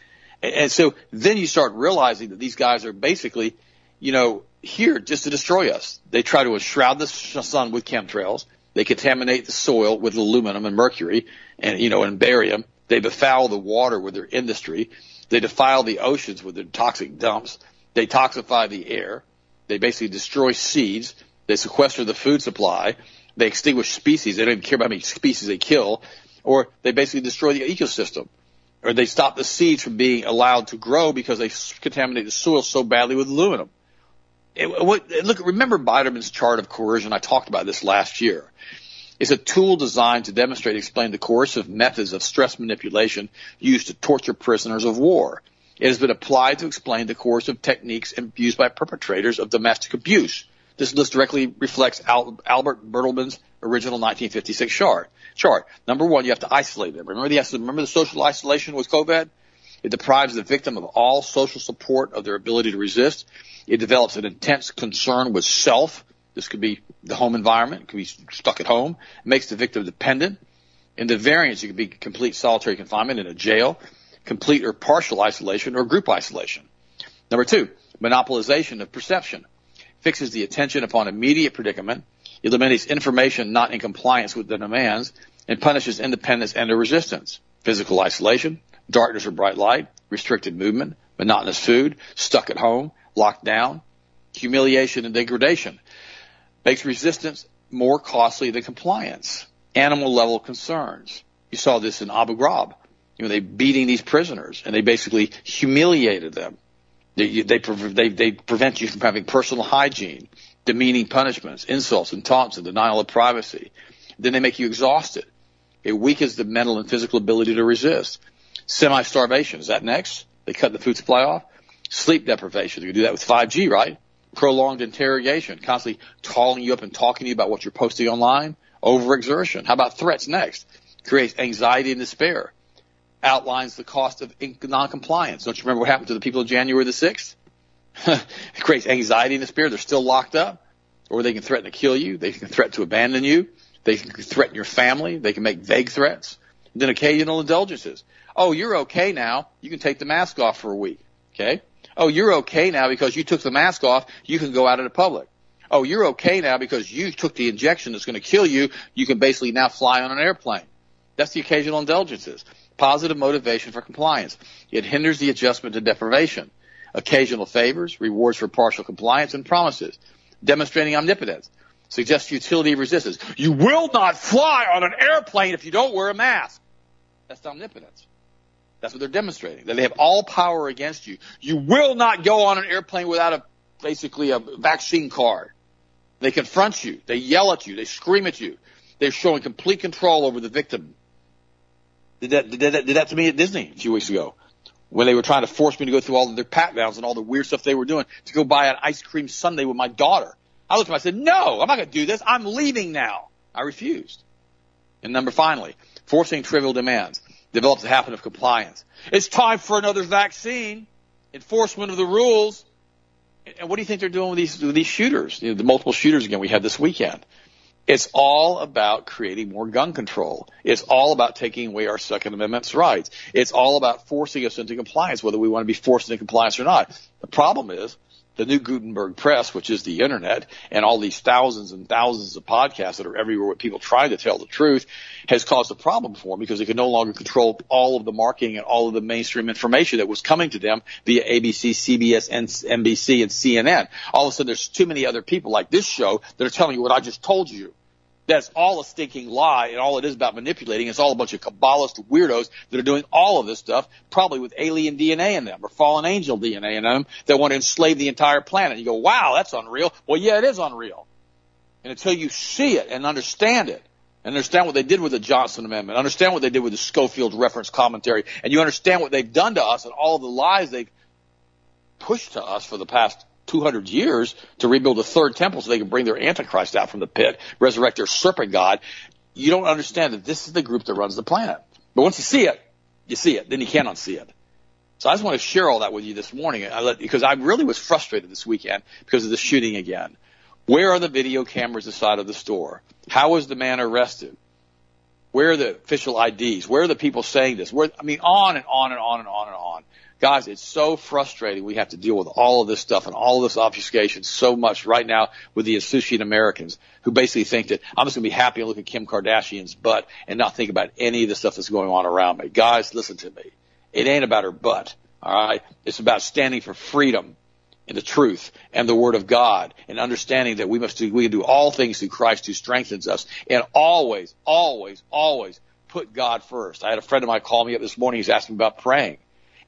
And so then you start realizing that these guys are basically, you know, here just to destroy us. They try to enshroud the sun with chemtrails. They contaminate the soil with aluminum and mercury and, you know, and barium. They befoul the water with their industry. They defile the oceans with their toxic dumps. They toxify the air. They basically destroy seeds. They sequester the food supply. They extinguish species. They don't even care about how many species they kill. Or they basically destroy the ecosystem. Or they stop the seeds from being allowed to grow because they contaminate the soil so badly with aluminum. Look, remember Biderman's chart of coercion? I talked about this last year. It's a tool designed to demonstrate and explain the coercive methods of stress manipulation used to torture prisoners of war. It has been applied to explain the coercive techniques used by perpetrators of domestic abuse. This list directly reflects Albert Bertelmann's original 1956 chart. Number one, you have to isolate them. Remember the social isolation with COVID? It deprives the victim of all social support of their ability to resist. It develops an intense concern with self. This could be the home environment. It could be stuck at home. It makes the victim dependent. In the variance, it could be complete solitary confinement in a jail, complete or partial isolation, or group isolation. Number two, monopolization of perception. Fixes the attention upon immediate predicament, eliminates information not in compliance with the demands, and punishes independence and the resistance. Physical isolation, darkness or bright light, restricted movement, monotonous food, stuck at home, locked down, humiliation and degradation. Makes resistance more costly than compliance. Animal level concerns. You saw this in Abu Ghraib. You know, they beating these prisoners and they basically humiliated them. They prevent you from having personal hygiene, demeaning punishments, insults and taunts, and denial of privacy. Then they make you exhausted. It weakens the mental and physical ability to resist. Semi-starvation, is that next? They cut the food supply off. Sleep deprivation, you can do that with 5G, right? Prolonged interrogation, constantly calling you up and talking to you about what you're posting online. Overexertion. How about threats next? Creates anxiety and despair. Outlines the cost of noncompliance. Don't you remember what happened to the people on January the 6th? It creates anxiety and despair. They're still locked up. Or they can threaten to kill you. They can threaten to abandon you. They can threaten your family. They can make vague threats. And then occasional indulgences. Oh, you're okay now. You can take the mask off for a week. Okay? Oh, you're okay now because you took the mask off. You can go out into public. Oh, you're okay now because you took the injection that's going to kill you. You can basically now fly on an airplane. That's the occasional indulgences. Positive motivation for compliance. It hinders the adjustment to deprivation. Occasional favors, rewards for partial compliance, and promises. Demonstrating omnipotence. Suggests futility of resistance. You will not fly on an airplane if you don't wear a mask. That's omnipotence. That's what they're demonstrating, that they have all power against you. You will not go on an airplane without basically a vaccine card. They confront you. They yell at you. They scream at you. They're showing complete control over the victim. Did that to me at Disney a few weeks ago when they were trying to force me to go through all of their pat-downs and all the weird stuff they were doing to go buy an ice cream sundae with my daughter. I looked at them. I said, no, I'm not going to do this. I'm leaving now. I refused. And finally, forcing trivial demands. Develops a habit of compliance. It's time for another vaccine. Enforcement of the rules. And what do you think they're doing with these shooters? You know, the multiple shooters again we had this weekend. It's all about creating more gun control. It's all about taking away our Second Amendment rights. It's all about forcing us into compliance, whether we want to be forced into compliance or not. The problem is the new Gutenberg press, which is the internet, and all these thousands and thousands of podcasts that are everywhere with people trying to tell the truth, has caused a problem for them because they can no longer control all of the marketing and all of the mainstream information that was coming to them via ABC, CBS, NBC, and CNN. All of a sudden, there's too many other people like this show that are telling you what I just told you. That's all a stinking lie, and all it is about manipulating. It's all a bunch of Kabbalist weirdos that are doing all of this stuff, probably with alien DNA in them or fallen angel DNA in them, that want to enslave the entire planet. You go, wow, that's unreal. Well, yeah, it is unreal. And until you see it and understand it, and understand what they did with the Johnson Amendment, understand what they did with the Schofield reference commentary, and you understand what they've done to us and all of the lies they've pushed to us for the past 200 years to rebuild a third temple so they can bring their Antichrist out from the pit, resurrect their serpent god. You don't understand that this is the group that runs the planet. But once you see it, you see it. Then you can't unsee it. So I just want to share all that with you this morning because I really was frustrated this weekend because of the shooting again. Where are the video cameras inside of the store? How was the man arrested? Where are the official IDs? Where are the people saying this? Where, I mean, on and on and on and on and on. Guys, it's so frustrating. We have to deal with all of this stuff and all of this obfuscation so much right now with the insouciant Americans who basically think that I'm just going to be happy and look at Kim Kardashian's butt and not think about any of the stuff that's going on around me. Guys, listen to me. It ain't about her butt, all right? It's about standing for freedom and the truth and the Word of God and understanding that we can do all things through Christ who strengthens us, and always, always, always put God first. I had a friend of mine call me up this morning. He's asking me about praying.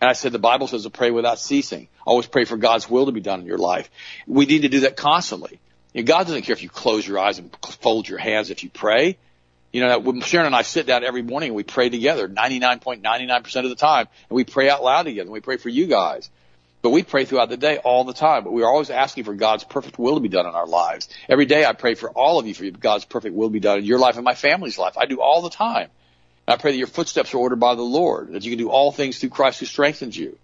And I said, the Bible says to pray without ceasing. Always pray for God's will to be done in your life. We need to do that constantly. You know, God doesn't care if you close your eyes and fold your hands if you pray. You know, when Sharon and I sit down every morning and we pray together 99.99% of the time, and we pray out loud together, and we pray for you guys. But we pray throughout the day all the time. But we're always asking for God's perfect will to be done in our lives. Every day I pray for all of you for God's perfect will to be done in your life and my family's life. I do all the time. I pray that your footsteps are ordered by the Lord, that you can do all things through Christ who strengthens you.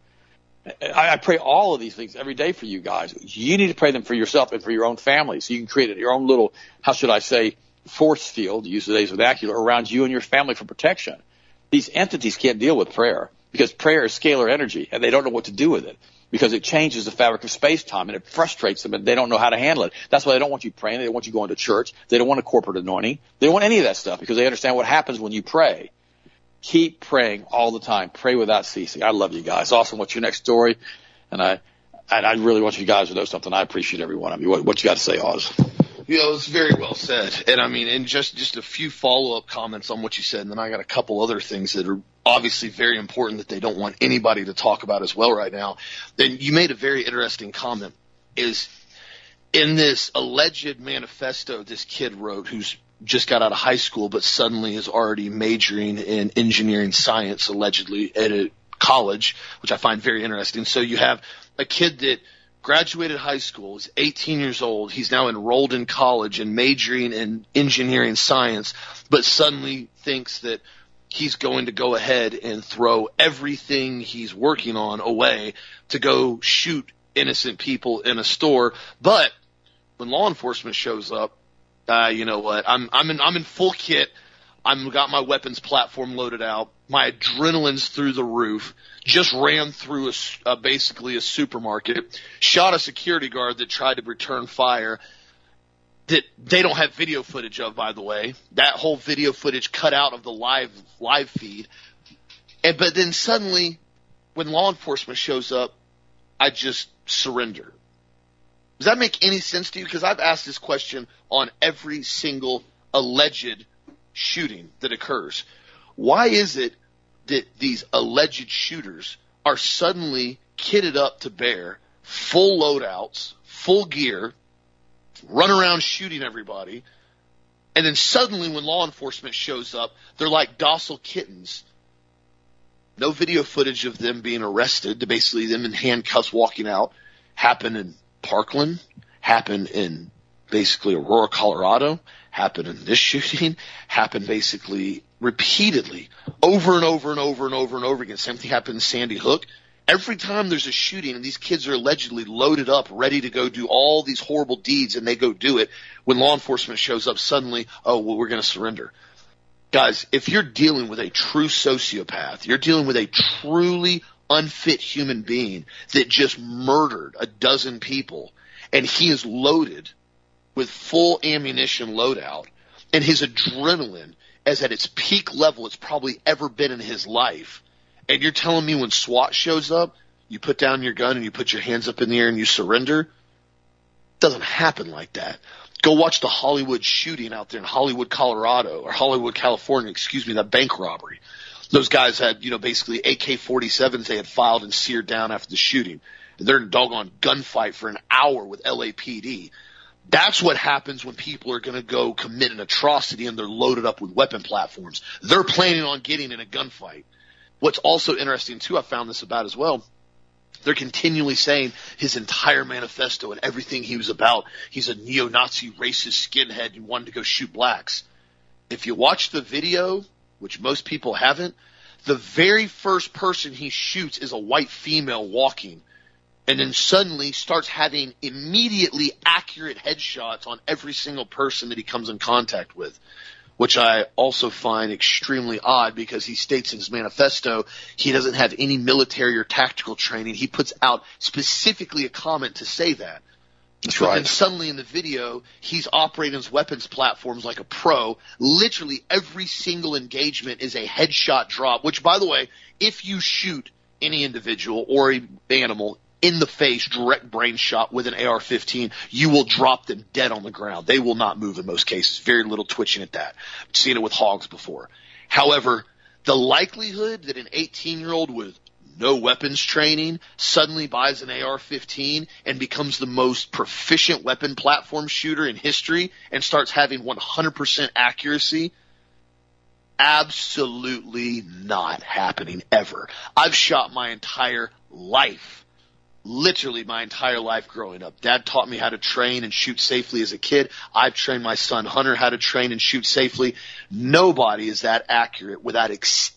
I pray all of these things every day for you guys. You need to pray them for yourself and for your own family so you can create your own little, how should I say, force field, to use today's vernacular, around you and your family for protection. These entities can't deal with prayer because prayer is scalar energy, and they don't know what to do with it because it changes the fabric of space-time, and it frustrates them, and they don't know how to handle it. That's why they don't want you praying. They don't want you going to church. They don't want a corporate anointing. They don't want any of that stuff because they understand what happens when you pray. Keep praying all the time. Pray without ceasing. I love you guys. Awesome. What's your next story? And I really want you guys to know something. I appreciate every one of you. What you got to say, Oz? You know, it's very well said. And I mean, and just a few follow-up comments on what you said, and then I got a couple other things that are obviously very important that they don't want anybody to talk about as well right now. Then you made a very interesting comment, is in this alleged manifesto this kid wrote who's just got out of high school but suddenly is already majoring in engineering science allegedly at a college, which I find very interesting. So you have a kid that graduated high school, is 18 years old, he's now enrolled in college and majoring in engineering science, but suddenly thinks that he's going to go ahead and throw everything he's working on away to go shoot innocent people in a store. But when law enforcement shows up, you know what? I'm in full kit. I've got my weapons platform loaded out. My adrenaline's through the roof. Just ran through basically a supermarket. Shot a security guard that tried to return fire. That they don't have video footage of, by the way. That whole video footage cut out of the live feed. But then suddenly, when law enforcement shows up, I just surrender. Does that make any sense to you? Because I've asked this question on every single alleged shooting that occurs. Why is it that these alleged shooters are suddenly kitted up to bear, full loadouts, full gear, run around shooting everybody, and then suddenly when law enforcement shows up, they're like docile kittens? No video footage of them being arrested, basically them in handcuffs walking out. Happened in Parkland, happened in basically Aurora, Colorado, happened in this shooting, happened basically repeatedly over and over and over and over and over again. Same thing happened in Sandy Hook. Every time there's a shooting and these kids are allegedly loaded up, ready to go do all these horrible deeds, and they go do it, when law enforcement shows up, suddenly, oh, well, we're going to surrender. Guys, if you're dealing with a true sociopath, you're dealing with a truly unfit human being that just murdered a dozen people, and he is loaded with full ammunition loadout, and his adrenaline is at its peak level it's probably ever been in his life. And you're telling me when SWAT shows up, you put down your gun and you put your hands up in the air and you surrender? It doesn't happen like that. Go watch the Hollywood shooting out there in Hollywood, Colorado, or Hollywood, California, excuse me, that bank robbery. Those guys had, you know, basically AK-47s they had filed and seared down after the shooting. They're in a doggone gunfight for an hour with LAPD. That's what happens when people are going to go commit an atrocity and they're loaded up with weapon platforms. They're planning on getting in a gunfight. What's also interesting, too, I found this about as well, They're continually saying his entire manifesto and everything he was about. He's a neo-Nazi racist skinhead who wanted to go shoot blacks. If you watch the video, which most people haven't, the very first person he shoots is a white female walking, and then suddenly starts having immediately accurate headshots on every single person that he comes in contact with, which I also find extremely odd because he states in his manifesto he doesn't have any military or tactical training. He puts out specifically a comment to say that. That's right. And suddenly in the video, he's operating his weapons platforms like a pro. Literally every single engagement is a headshot drop, which, by the way, if you shoot any individual or an animal in the face, direct brain shot with an AR-15, you will drop them dead on the ground. They will not move in most cases. Very little twitching at that. I've seen it with hogs before. However, the likelihood that an 18-year-old with no weapons training suddenly buys an AR-15 and becomes the most proficient weapon platform shooter in history and starts having 100% accuracy, absolutely not happening ever. I've shot my entire life, literally my entire life growing up. Dad taught me how to train and shoot safely as a kid. I've trained my son Hunter how to train and shoot safely. Nobody is that accurate without extensive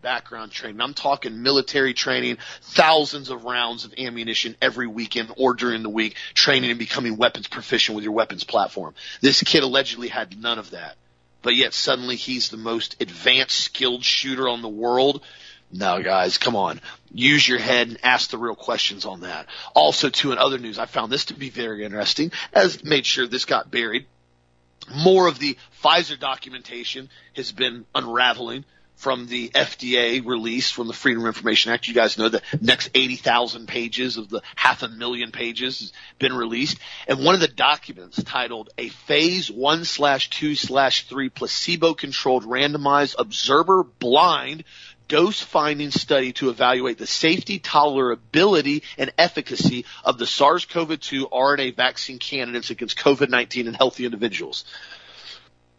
background training. I'm talking military training, thousands of rounds of ammunition every weekend or during the week, training and becoming weapons proficient with your weapons platform. This kid allegedly had none of that, but yet suddenly he's the most advanced skilled shooter on the world. No, guys, come on. Use your head and ask the real questions on that. Also, too, in other news, I found this to be very interesting, as made sure this got buried. More of the Pfizer documentation has been unraveling from the FDA release from the Freedom of Information Act. You guys know the next 80,000 pages of the 500,000 pages has been released. And one of the documents titled A Phase 1/2/3 Placebo-Controlled Randomized Observer Blind Dose-Finding Study to Evaluate the Safety, Tolerability, and Efficacy of the SARS-CoV-2 RNA Vaccine Candidates Against COVID-19 in Healthy Individuals.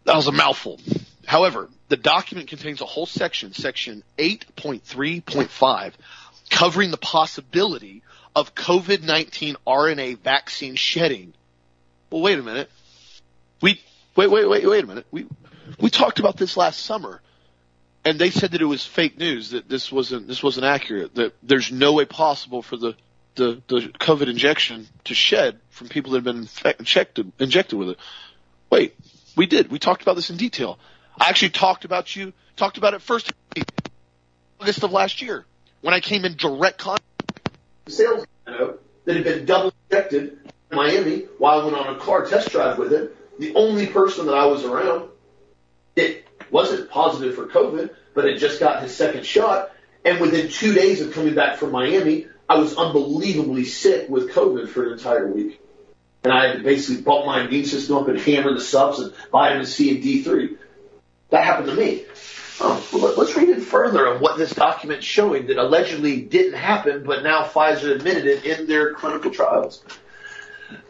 That was a mouthful. However, the document contains a whole section, section 8.3.5, covering the possibility of COVID-19 RNA vaccine shedding. Well, wait a minute. Wait a minute. We talked about this last summer, and they said that it was fake news, that this wasn't accurate, that there's no way possible for the COVID injection to shed from people that have been injected with it. Wait, we did. We talked about this in detail. I actually talked about it first in August of last year when I came in direct contact with sales that had been double injected in Miami while I went on a car test drive with it. The only person that I was around, it wasn't positive for COVID, but had just gotten his second shot. And within 2 days of coming back from Miami, I was unbelievably sick with COVID for an entire week. And I had to basically bump my immune system up and hammer the subs and vitamin C and D3. That happened to me. Oh, well, let's read it further on what this document's showing that allegedly didn't happen, but now Pfizer admitted it in their clinical trials.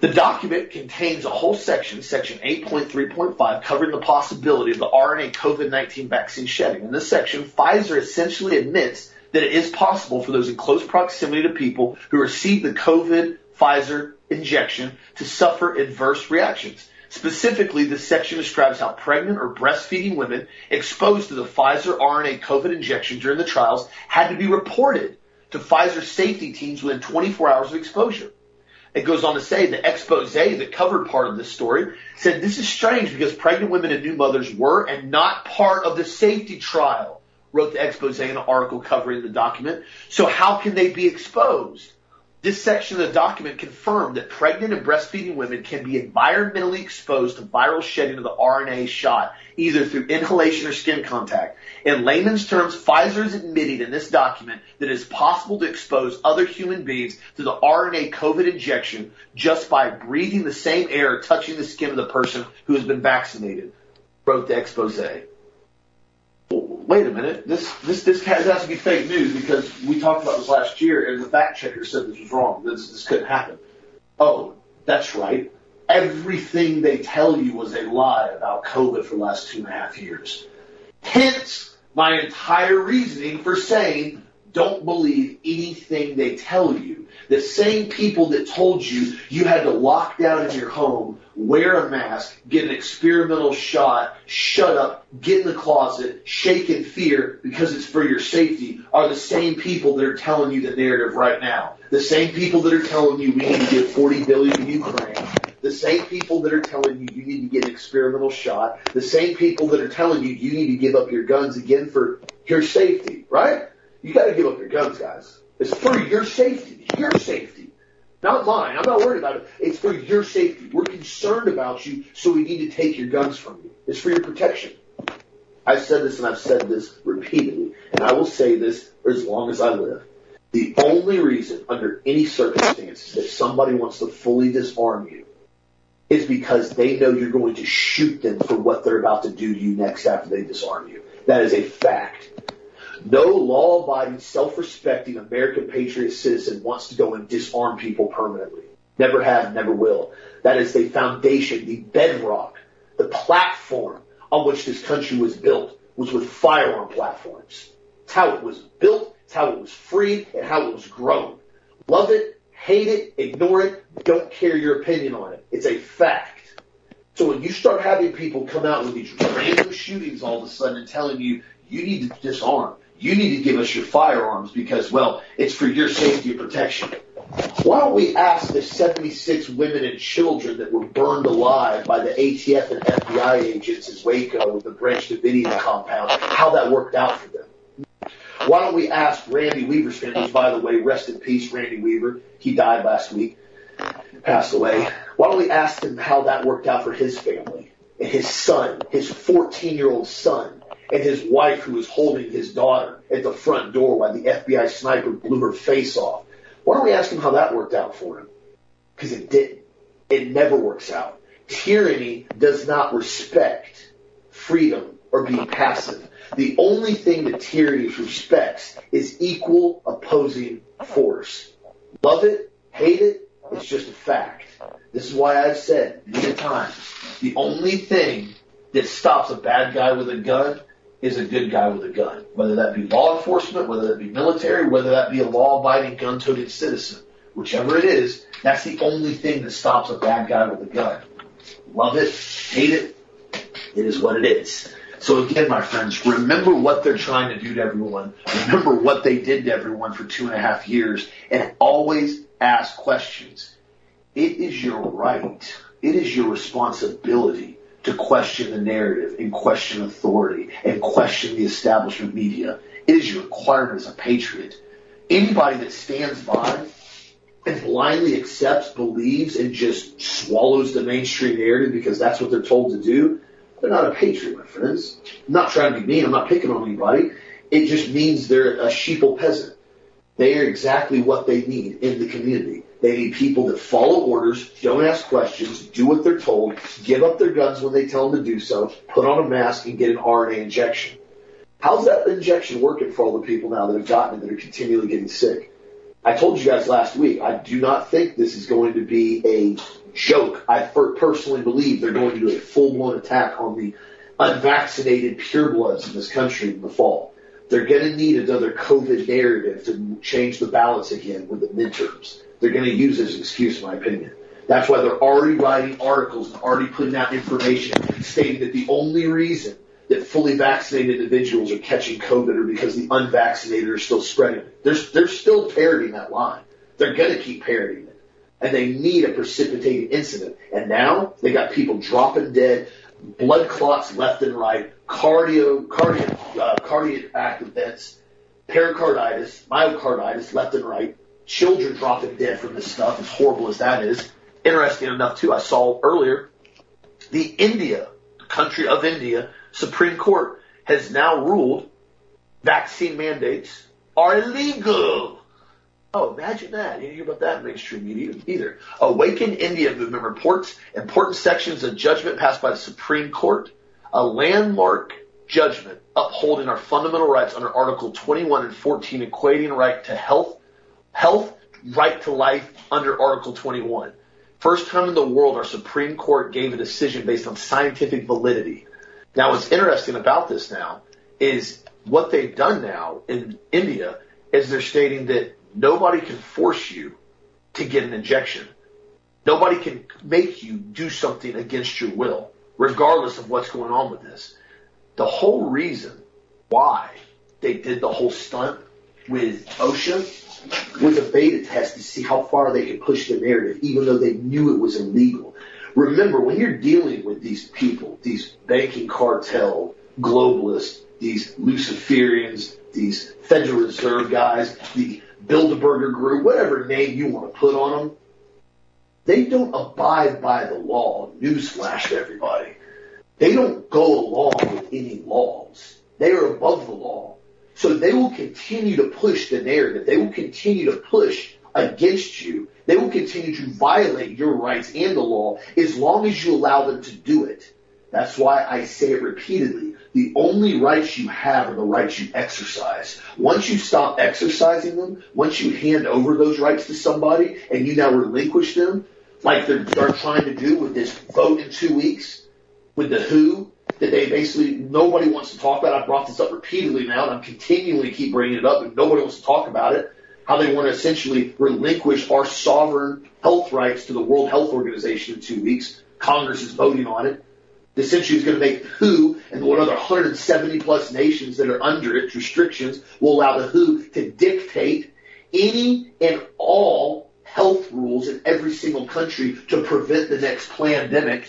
The document contains a whole section, section 8.3.5, covering the possibility of the RNA COVID-19 vaccine shedding. In this section, Pfizer essentially admits that it is possible for those in close proximity to people who received the COVID-Pfizer injection to suffer adverse reactions. Specifically, this section describes how pregnant or breastfeeding women exposed to the Pfizer RNA COVID injection during the trials had to be reported to Pfizer safety teams within 24 hours of exposure. It goes on to say the expose that covered part of this story said this is strange because pregnant women and new mothers were and not part of the safety trial, wrote the expose in an article covering the document. So how can they be exposed? This section of the document confirmed that pregnant and breastfeeding women can be environmentally exposed to viral shedding of the RNA shot, either through inhalation or skin contact. In layman's terms, Pfizer is admitting in this document that it is possible to expose other human beings to the RNA COVID injection just by breathing the same air or touching the skin of the person who has been vaccinated, wrote the expose. Wait a minute, this has to be fake news because we talked about this last year and the fact checker said this was wrong, this couldn't happen. Oh, that's right. Everything they tell you was a lie about COVID for the last 2.5 years. Hence, my entire reasoning for saying don't believe anything they tell you. The same people that told you you had to lock down in your home, wear a mask, get an experimental shot, shut up, get in the closet, shake in fear because it's for your safety, are the same people that are telling you the narrative right now. The same people that are telling you we need to give $40 billion to Ukraine. The same people that are telling you you need to get an experimental shot. The same people that are telling you you need to give up your guns again for your safety, right? You got to give up your guns, guys. It's for your safety. Your safety. Not mine. I'm not worried about it. It's for your safety. We're concerned about you, so we need to take your guns from you. It's for your protection. I've said this, and I've said this repeatedly, and I will say this for as long as I live. The only reason, under any circumstances, that somebody wants to fully disarm you is because they know you're going to shoot them for what they're about to do to you next after they disarm you. That is a fact. No law-abiding, self-respecting American patriot citizen wants to go and disarm people permanently. Never have, never will. That is the foundation, the bedrock, the platform on which this country was built, which was firearm platforms. It's how it was built, it's how it was free, and how it was grown. Love it, hate it, ignore it, don't care your opinion on it. It's a fact. So when you start having people come out with these random shootings all of a sudden and telling you, you need to disarm, you need to give us your firearms because, well, it's for your safety and protection. Why don't we ask the 76 women and children that were burned alive by the ATF and FBI agents in Waco with the Branch Davidian compound, how that worked out for them? Why don't we ask Randy Weaver's family, by the way, rest in peace, Randy Weaver. He died last week, passed away. Why don't we ask him how that worked out for his family and his son, his 14-year-old son, and his wife who was holding his daughter at the front door while the FBI sniper blew her face off. Why don't we ask him how that worked out for him? Because it didn't. It never works out. Tyranny does not respect freedom or be passive. The only thing that tyranny respects is equal opposing force. Love it, hate it, it's just a fact. This is why I've said many times, the only thing that stops a bad guy with a gun is a good guy with a gun. Whether that be law enforcement, whether that be military, whether that be a law-abiding, gun-toting citizen. Whichever it is, that's the only thing that stops a bad guy with a gun. Love it, hate it, it is what it is. So again, my friends, remember what they're trying to do to everyone. Remember what they did to everyone for 2.5 years. And always ask questions. It is your right. It is your responsibility to question the narrative and question authority and question the establishment media. It is your requirement as a patriot. Anybody that stands by and blindly accepts, believes, and just swallows the mainstream narrative because that's what they're told to do, they're not a patriot, my friends. I'm not trying to be mean. I'm not picking on anybody. It just means they're a sheeple peasant. They are exactly what they need in the community. They need people that follow orders, don't ask questions, do what they're told, give up their guns when they tell them to do so, put on a mask, and get an RNA injection. How's that injection working for all the people now that have gotten it that are continually getting sick? I told you guys last week, I do not think this is going to be a joke. I personally believe they're going to do a full-blown attack on the unvaccinated purebloods in this country in the fall. They're going to need another COVID narrative to change the balance again with the midterms. They're going to use this excuse, in my opinion. That's why they're already writing articles and already putting out information stating that the only reason that fully vaccinated individuals are catching COVID are because the unvaccinated are still spreading it. They're still parroting that line. They're going to keep parroting it. And they need a precipitating incident. And now they got people dropping dead, blood clots left and right, cardiac events, pericarditis, myocarditis left and right, children dropping dead from this stuff, as horrible as that is. Interesting enough, too, I saw earlier, the country of India, Supreme Court has now ruled vaccine mandates are illegal. Oh, imagine that. You didn't hear about that in mainstream media either. Awaken India movement reports important sections of judgment passed by the Supreme Court, a landmark judgment upholding our fundamental rights under Article 21 and 14, equating right to health, right to life under Article 21. First time in the world, our Supreme Court gave a decision based on scientific validity. Now, what's interesting about this now is what they've done now in India is they're stating that nobody can force you to get an injection. Nobody can make you do something against your will, regardless of what's going on with this. The whole reason why they did the whole stunt with OSHA was a beta test to see how far they could push the narrative, even though they knew it was illegal. Remember, when you're dealing with these people, these banking cartel globalists, these Luciferians, these Federal Reserve guys, the Bilderberger group, whatever name you want to put on them, they don't abide by the law. Newsflash to everybody. They don't go along with any laws. They are above the law. So they will continue to push the narrative. They will continue to push against you. They will continue to violate your rights and the law as long as you allow them to do it. That's why I say it repeatedly. The only rights you have are the rights you exercise. Once you stop exercising them, once you hand over those rights to somebody and you now relinquish them, like they're trying to do with this vote in 2 weeks, with the WHO, that they basically, nobody wants to talk about. I've brought this up repeatedly now, and I'm continually keep bringing it up, and nobody wants to talk about it, how they want to essentially relinquish our sovereign health rights to the World Health Organization in 2 weeks. Congress is voting on it. This issue is going to make WHO and what other 170-plus nations that are under its restrictions will allow the WHO to dictate any and all health rules in every single country to prevent the next pandemic.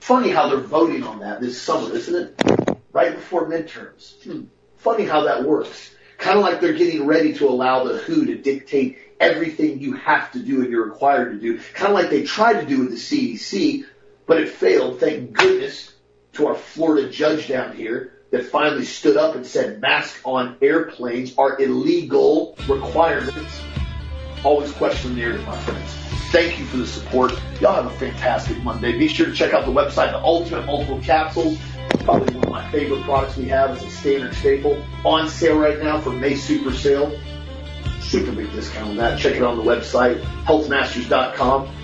Funny how they're voting on that this summer, isn't it? Right before midterms. Funny how that works. Kind of like they're getting ready to allow the WHO to dictate everything you have to do and you're required to do. Kind of like they tried to do with the CDC, but it failed, thank goodness, to our Florida judge down here that finally stood up and said masks on airplanes are illegal requirements. Always question the narrative, my friends. Thank you for the support. Y'all have a fantastic Monday. Be sure to check out the website, The Ultimate Multiple Capsules. Probably one of my favorite products we have as a standard staple. On sale right now for May Super Sale. Super big discount on that. Check it on the website, healthmasters.com.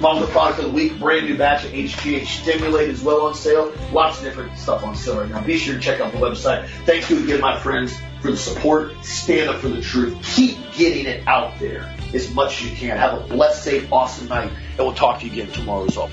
Along with the product of the week, brand new batch of HGH Stimulate as well on sale. Lots of different stuff on sale right now. Be sure to check out the website. Thank you again, my friends, for the support. Stand up for the truth. Keep getting it out there as much as you can. Have a blessed, safe, awesome night, and we'll talk to you again tomorrow's off.